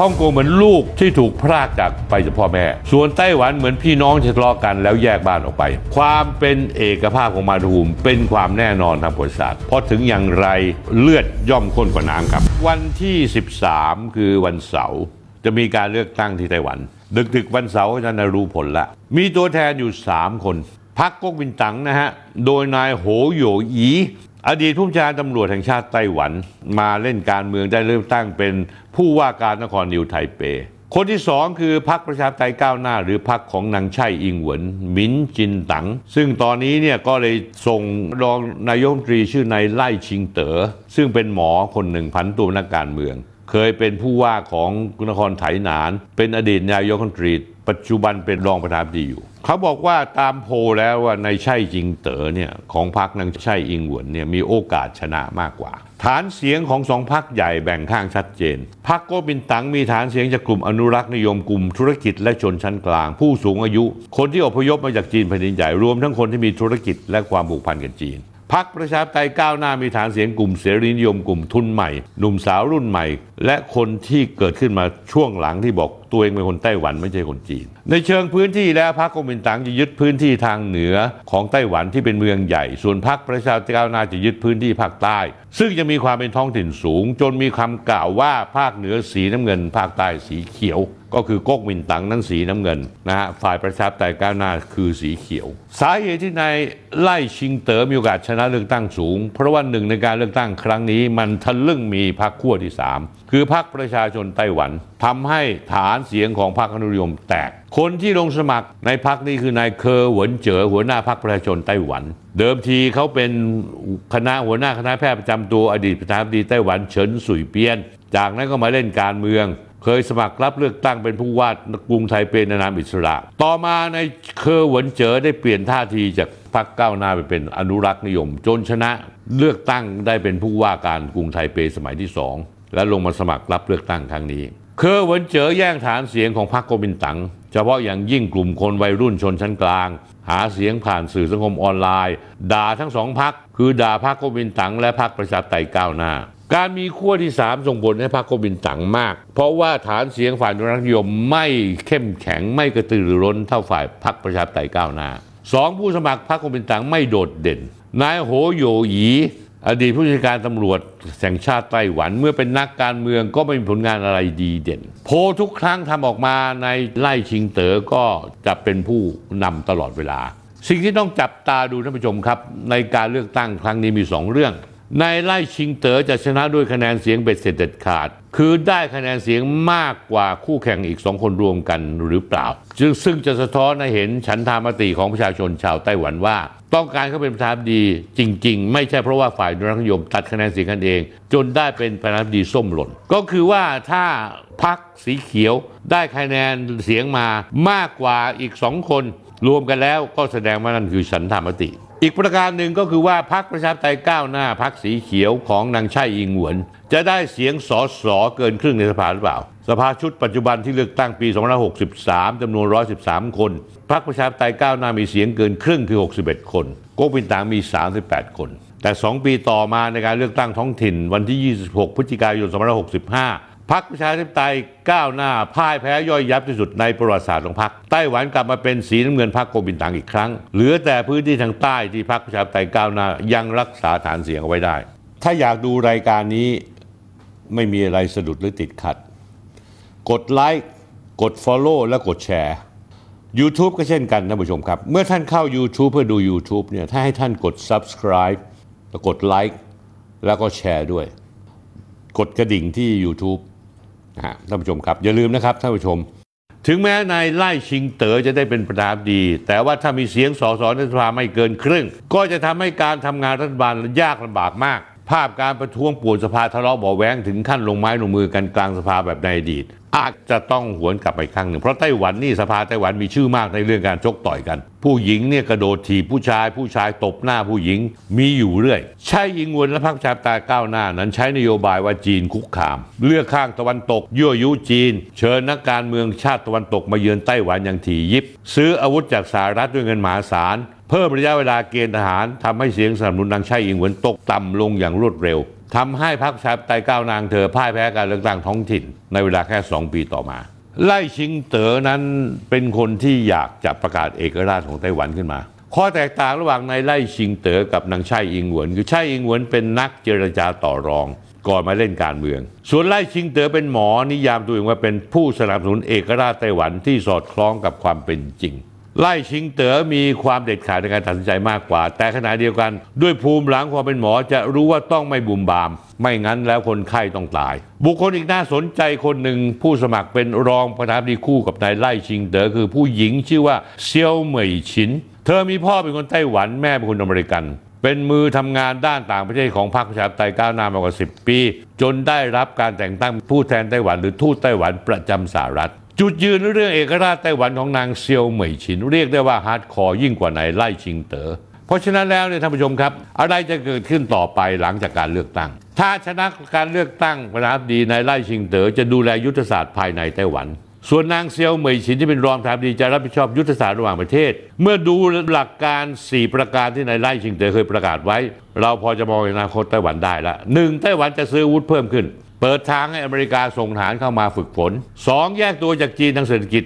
ฮ่องกงเหมือนลูกที่ถูกพรากจากไปจากพ่อแม่ส่วนไต้หวันเหมือนพี่น้องทะเลาะกันแล้วแยกบ้านออกไปความเป็นเอกภาพของมาตุภูมิเป็นความแน่นอนทางประวัติศาสตร์เพราะถึงอย่างไรเลือดย่อมข้นกว่าน้ำครับวันที่13คือวันเสาร์จะมีการเลือกตั้งที่ไต้หวันดึกๆวันเสาร์จะรู้ผลละมีตัวแทนอยู่3คนพรรคก๊กมินตั๋งนะฮะโดยนายโหหยอีอดีตผู้บัญชาการตำรวจแห่งชาติไต้หวันมาเล่นการเมืองได้เริ่มตั้งเป็นผู้ว่าการนครนิวไทเปคนที่2คือพรรคประชาธิปไตยก้าวหน้าหรือพรรคของนางไช่อิงเหวินมินจินตั๋งซึ่งตอนนี้เนี่ยก็เลยส่งรองนายกรัฐมนตรีชื่อนายไล่ชิงเต๋อซึ่งเป็นหมอคนหนึ่งผันตัวนักการเมืองเคยเป็นผู้ว่าของนครไถหนานเป็นอดีตนายกรัฐมนตรีปัจจุบันเป็นรองประธานาธิบดีอยู่เขาบอกว่าตามโพลแล้วว่านายไช่จิงเต๋อเนี่ยของพรรคนางไช่อิงเหวินเนี่ยมีโอกาสชนะมากกว่าฐานเสียงของ2พรรคใหญ่แบ่งข้างชัดเจนพรรคก๊กมินตั๋งมีฐานเสียงจากกลุ่มอนุรักษ์นิยมกลุ่มธุรกิจและชนชั้นกลางผู้สูงอายุคนที่อพยพมาจากจีนแผ่นดินใหญ่รวมทั้งคนที่มีธุรกิจและความผูกพันกับจีนพรรคประชาธิปไตยก้าวหน้ามีฐานเสียงกลุ่มเสรีนิยมกลุ่มทุนใหม่หนุ่มสาวรุ่นใหม่และคนที่เกิดขึ้นมาช่วงหลังที่บอกตัวเองเป็นคนไต้หวันไม่ใช่คนจีนในเชิงพื้นที่แล้วพรรคก๊กมินตั๋งจะยึดพื้นที่ทางเหนือของไต้หวันที่เป็นเมืองใหญ่ส่วนพรรคประชาธิปไตยก้าวหน้าจะยึดพื้นที่ภาคใต้ซึ่งจะมีความเป็นท้องถิ่นสูงจนมีคำกล่าวว่าภาคเหนือสีน้ำเงินภาคใต้สีเขียวก็คือก๊กมินตั๋งนั้นสีน้ำเงินนะฮะฝ่ายประชาธิปไตยก้าวหน้าคือสีเขียวสาเหตุที่นายไล่ชิงเต๋อมีโอกาสชนะเลือกตั้งสูงเพราะว่า1ในการเลือกตั้งครั้งนี้มันทะลึ่งมีพรรคขั้วที่3คือพรรคประชาชนไต้หวันทำให้ฐานเสียงของพรรคอนุรักษ์นิยมแตกคนที่ลงสมัครในพรรคนี้คือนายเคอหวนเจ๋อหัวหน้าพรรคประชาชนไต้หวันเดิมทีเขาเป็นหัวหน้าคณะแพทย์ประจำตัวอดีตประธานาธิบดีไต้หวันเฉินสุยเปียนจากนั้นก็มาเล่นการเมืองเคยสมัครรับเลือกตั้งเป็นผู้ว่ากรุงไทเปในนามอิสระต่อมาในเคอหวนเจ๋อได้เปลี่ยนท่าทีจากพรรคก้าวหน้าไปเป็นอนุรักษ์นิยมจนชนะเลือกตั้งได้เป็นผู้ว่าการกรุงไทเปสมัยที่2และลงมาสมัครรับเลือกตั้งครั้งนี้เคอหวนเจ๋อแย่งฐานเสียงของพรรคก๊กมินตั๋งเฉพาะอย่างยิ่งกลุ่มคนวัยรุ่นชนชั้นกลางหาเสียงผ่านสื่อสังคมออนไลน์ด่าทั้ง2พรรคคือด่าพรรคก๊กมินตั๋งและพรรคประชาธิปไตยก้าวหน้าการมีขั้วที่3ส่งผลให้พรรคก๊กมินตั๋งมากเพราะว่าฐานเสียงฝ่ายอนุรักษ์นิยมไม่เข้มแข็งไม่กระตือรือร้นเท่าฝ่ายพรรคประชาธิปไตยก้าวหน้า2ผู้สมัครพรรคก๊กมินตั๋งไม่โดดเด่นนายโหโยหยีอดีตผู้จัดการตำรวจแห่งชาติไต้หวันเมื่อเป็นนักการเมืองก็ไม่มีผลงานอะไรดีเด่นโพลทุกครั้งทำออกมาในไล่ชิงเต๋อก็จะเป็นผู้นำตลอดเวลาสิ่งที่ต้องจับตาดูท่านผู้ชมครับในการเลือกตั้งครั้งนี้มี2เรื่องนายไล่ชิงเต๋อจะชนะด้วยคะแนนเสียงเบ็ดเสร็จเด็ดขาดคือได้คะแนนเสียงมากกว่าคู่แข่งอีก2คนรวมกันหรือเปล่าซึ่งจะสะท้อนให้เห็นฉันทามติของประชาชนชาวไต้หวันว่าต้องการเขาเป็นประธานาธิบดีจริงๆไม่ใช่เพราะว่าฝ่ายอนุรักษ์นิยมตัดคะแนนเสียงกันเองจนได้เป็นประธานาธิบดีส้มหล่นก็คือว่าถ้าพรรคสีเขียวได้คะแนนเสียงมามากกว่าอีก2คนรวมกันแล้วก็แสดงว่านั่นคือฉันทามติอีกประการหนึ่งก็คือว่าพรรคประชาธิปไตยก้าวหน้าพรรคสีเขียวของนางไช่อิงเหวินจะได้เสียงสสเกินครึ่งในสภาหรือเปล่าสภาชุดปัจจุบันที่เลือกตั้งปี2563จำนวน113คนพรรคประชาธิปไตยก้าวหน้ามีเสียงเกินครึ่งคือ61คนก๊กมินตั๋งมี38คนแต่2ปีต่อมาในการเลือกตั้งท้องถิ่นวันที่26พฤศจิกายน2565พรรคประชาธิปไตยก้าวหน้าพ่ายแพ้ย่อยยับที่สุดในประวัติศาสตร์ของพรรคไต้หวันกลับมาเป็นสีน้ำเงินพรรคก๊กมินตั๋งอีกครั้งเหลือแต่พื้นที่ทางใต้ที่พรรคประชาธิปไตยก้าวหน้ายังรักษาฐานเสียงเอาไว้ได้ถ้าอยากดูรายการนี้ไม่มีอะไรสะดุดหรือติดขัดกดไลค์กด Follow และกดแชร์ YouTube ก็เช่นกันนะผู้ชมครับเมื่อท่านเข้า YouTube เพื่อดู YouTube เนี่ยถ้าให้ท่านกด Subscribe กดไลค์แล้วก็แชร์ด้วยกดกระดิ่งที่ YouTubeท่านผู้ชมครับอย่าลืมนะครับท่านผู้ชมถึงแม้นายไล่ชิงเต๋อจะได้เป็นประธานาธิบดีแต่ว่าถ้ามีเสียงสสในสภาไม่เกินครึ่งก็จะทำให้การทำงานรัฐบาลยากลำบากมากภาพการประท้วงป่วนสภาทะเลาะเบาะแว้งถึงขั้นลงไม้ลงมือกันกลางสภาแบบในอดีตอาจจะต้องหวนกลับไปครั้งหนึ่งเพราะไต้หวันนี่สภาไต้หวันมีชื่อมากในเรื่องการชกต่อยกันผู้หญิงเนี่ยกระโดดถีบผู้ชายตบหน้าผู้หญิงมีอยู่เรื่อยใช่อิงเหวินและพรรคประชาธิปไตยก้าวหน้านั้นใช้นโยบายว่าจีนคุกคามเลือกข้างตะวันตกยั่วยุจีนเชิญนักการเมืองชาติตะวันตกมาเยือนไต้หวันอย่างถี่ยิบซื้ออาวุธจากสหรัฐด้วยเงินมหาศาลเพิ่มระยะเวลาเกณฑ์ทหารทำให้เสียงสนับสนุนนางไช่อิงเหวินตกต่ำลงอย่างรวดเร็ว ทำให้พรรคประชาธิปไตยก้าวนางเธอพ่ายแพ้การเลือกตั้งท้องถิ่นในเวลาแค่2 ปีต่อมาไล่ชิงเต๋อนั้นเป็นคนที่อยากจะประกาศเอกราชของไต้หวันขึ้นมาข้อแตกต่างระหว่างนายไล่ชิงเต๋อกับนางไช่อิงหวนคือไช่อิงหวนเป็นนักเจรจาต่อรองก่อนมาเล่นการเมืองส่วนไล่ชิงเต๋อเป็นหมอนิยามตัวเองว่าเป็นผู้สนับสนุนเอกราชไต้หวันที่สอดคล้องกับความเป็นจริงไล่ชิงเต๋อมีความเด็ดขาดในการตัดสินใจมากกว่าแต่ขณะเดียวกันด้วยภูมิหลังความเป็นหมอจะรู้ว่าต้องไม่บุ่มบามไม่งั้นแล้วคนไข้ต้องตายบุคคลอีกน่าสนใจคนหนึ่งผู้สมัครเป็นรองประธานาธิบดีคู่กับนายไล่ชิงเต๋อคือผู้หญิงชื่อว่าเซียวเหมยฉินเธอมีพ่อเป็นคนไต้หวันแม่เป็นคนอเมริกันเป็นมือทำงานด้านต่างประเทศของพรรคประชาธิปไตยก้าวหน้ามากว่า10 ปีจนได้รับการแต่งตั้งผู้แทนไต้หวันหรือทูตไต้หวันประจำสหรัฐจุดยืนเรื่องเอกราชไต้หวันของนางเซียวเหมยฉินเรียกได้ว่าฮาร์ดคอร์ยิ่งกว่านายไล่ชิงเต๋อเพราะฉะนั้นแล้วเนี่ยท่านผู้ชมครับอะไรจะเกิดขึ้นต่อไปหลังจากการเลือกตั้งถ้าชนะการเลือกตั้งประธานาธิบดีนายไล่ชิงเต๋อจะดูแลยุทธศาสตร์ภายในไต้หวันส่วนนางเซียวเหมยฉินที่เป็นรองประธานาธิบดีจะรับผิดชอบยุทธศาสตร์ระหว่างประเทศเมื่อดูหลักการ4 ประการที่นายไล่ชิงเต๋อเคยประกาศไว้เราพอจะมองอนาคตไต้หวันได้ละ1ไต้หวันจะซื้ออาวุธเพิ่มขึ้นเปิดทางให้อเมริกาส่งทหารเข้ามาฝึกฝน2แยกตัวจากจีนทางเศรษฐกิจ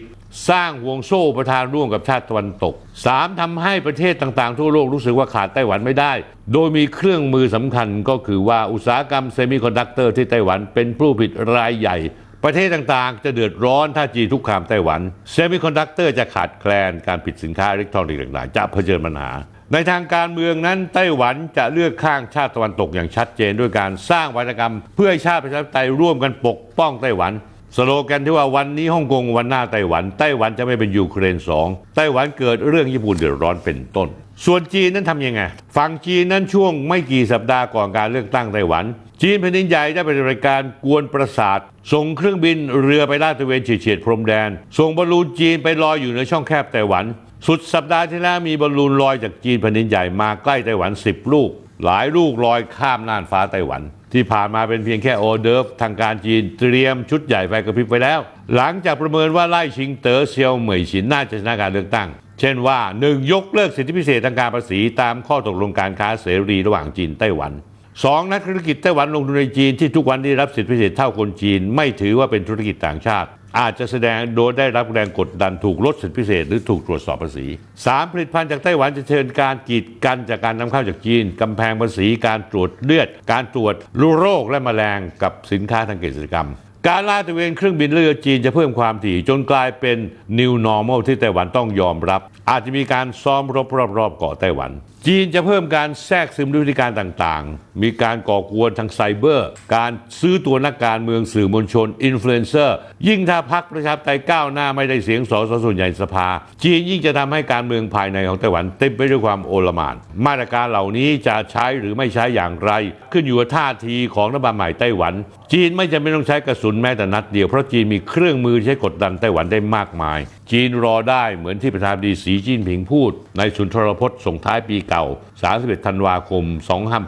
สร้างห่วงโซ่ประทานร่วมกับชาติตะวันตก3ทำให้ประเทศต่างๆทั่วโลกรู้สึกว่าขาดไต้หวันไม่ได้โดยมีเครื่องมือสำคัญก็คือว่าอุตสาหกรรมเซมิคอนดักเตอร์ที่ไต้หวันเป็นผู้ผลิตรายใหญ่ประเทศต่างๆจะเดือดร้อนถ้าจีนคุกคามไต้หวันเซมิคอนดักเตอร์จะขาดแคลนการผลิตสินค้าอิเล็กทรอนิกส์ต่างๆจะเผชิญปัญหาในทางการเมืองนั้นไต้หวันจะเลือกข้างชาติตะวันตกอย่างชัดเจนด้วยการสร้างวาทกรรมเพื่อให้ชาติประชาธิปไตยร่วมกันปกป้องไต้หวันสโลแกนที่ว่าวันนี้ฮ่องกงวันหน้าไต้หวันไต้หวันจะไม่เป็นยูเครน2ไต้หวันเกิดเรื่องญี่ปุ่นเดือดร้อนเป็นต้นส่วนจีนนั้นทำยังไงฝั่งจีนนั้นช่วงไม่กี่สัปดาห์ก่อนการเลือกตั้งไต้หวันจีนแผ่นดินใหญ่ได้ปฏิบัติการกวนประสาทส่งเครื่องบินเรือไปลาดตระเวนเฉียดพรมแดนส่งบอลลูนจีนไปลอยอยู่ในช่องแคบไต้หวันสุดสัปดาห์ที่แล้วมีบอลลูนลอยจากจีนแผ่นดินใหญ่มาใกล้ไต้หวัน10 ลูกหลายลูกลอยข้ามน่านฟ้าไต้หวันที่ผ่านมาเป็นเพียงแค่ออเดิร์ฟทางการจีนเตรียมชุดใหญ่ไฟกระพริบไว้แล้วหลังจากประเมินว่าไล่ชิงเต๋อเซียวเหมยฉินน่าจะชนะการเลือกตั้งเช่นว่า1ยกเลิกสิทธิพิเศษทางการภาษีตามข้อตกลงการค้าเสรีระหว่างจีนไต้หวัน2นักธุรกิจไต้หวันลงทุนในจีนที่ทุกวันได้รับสิทธิพิเศษเท่าคนจีนไม่ถือว่าเป็นธุรกิจต่างชาติอาจจะแสดงโดยได้รับแรงกดดันถูกลดสิทธิพิเศษหรือถูกตรวจสอบภาษี3ผลิตภัณฑ์จากไต้หวันจะเชิญการกีดกันจากการนำเข้าจากจีนกำแพงภาษีการตรวจเลือดการตรวจโรคและแมลงกับสินค้าทางเกษตรกรรมการลาดตระเวนเครื่องบินเรือจีนจะเพิ่มความถี่จนกลายเป็น New Normal ที่ไต้หวันต้องยอมรับอาจจะมีการซ้อมรบรอบๆเกาะไต้หวันจีนจะเพิ่มการแทรกซึมด้วยวิธีการต่างๆมีการก่อกวนทางไซเบอร์การซื้อตัวนักการเมืองสื่อมวลชนอินฟลูเอนเซอร์ยิ่งถ้าพรรคประชาธิปไตยก้าวหน้าไม่ได้เสียงส.ส.ส่วนใหญ่สภาจีนยิ่งจะทำให้การเมืองภายในของไต้หวันเต็มไปด้วยความโอฬารมาตรการเหล่านี้จะใช้หรือไม่ใช้อย่างไรขึ้นอยู่กับท่าทีของรัฐบาลใหม่ไต้หวันจีนไม่จำเป็นต้องใช้กระสุนแม้แต่นัดเดียวเพราะจีนมีเครื่องมือใช้กดดันไต้หวันได้มากมายจีนรอได้เหมือนที่ประธานาธิบดีสีจิ้นผิงพูดในสุนทรพจน์ส่งท้ายปีเก่า31 ธันวาคม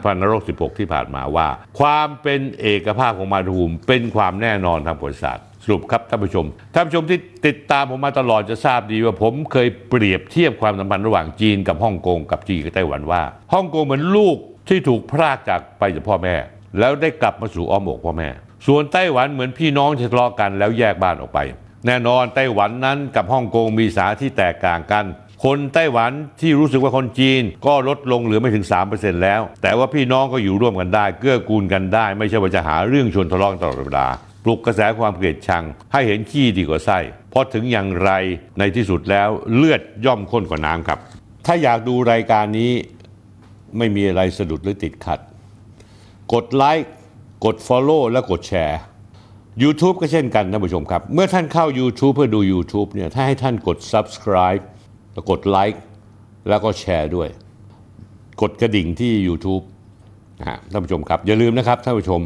2566 ที่ผ่านมาว่าความเป็นเอกภาพของมาตุภูมิเป็นความแน่นอนทางประวัติศาสตร์สรุปครับท่านผู้ชมที่ติดตามผมมาตลอดจะทราบดีว่าผมเคยเปรียบเทียบความสัมพันธ์ระหว่างจีนกับฮ่องกงกับจีนกับไต้หวันว่าฮ่องกงเหมือนลูกที่ถูกพรากจากไปจากพ่อแม่แล้วได้กลับมาสู่อ้อมอกพ่อแม่ส่วนไต้หวันเหมือนพี่น้องทะเลาะกันแล้วแยกบ้านออกไปแน่นอนไต้หวันนั้นกับฮ่องกงมีสาที่แตกต่างกันคนไต้หวันที่รู้สึกว่าคนจีนก็ลดลงเหลือไม่ถึง 3% แล้วแต่ว่าพี่น้องก็อยู่ร่วมกันได้เกื้อกูลกันได้ไม่ใช่ว่าจะหาเรื่องชวนทะเลาะตลอดเวลาปลุกกระแสความเกลียดชังให้เห็นขี้ดีกว่าไส้พอถึงอย่างไรในที่สุดแล้วเลือดย่อมข้นกว่าน้ำครับถ้าอยากดูรายการนี้ไม่มีอะไรสะดุดหรือติดขัดกดไลค์กด Follow และกดแชร์ YouTube ก็เช่นกันท่านผู้ชมครับเมื่อท่านเข้า YouTube เพื่อดู YouTube เนี่ยถ้าให้ท่านกด Subscribe แล้วกดไลค์แล้วก็แชร์ด้วยกดกระดิ่งที่ YouTube นะฮะท่านผู้ชมครับอย่าลืมนะครับท่านผู้ชม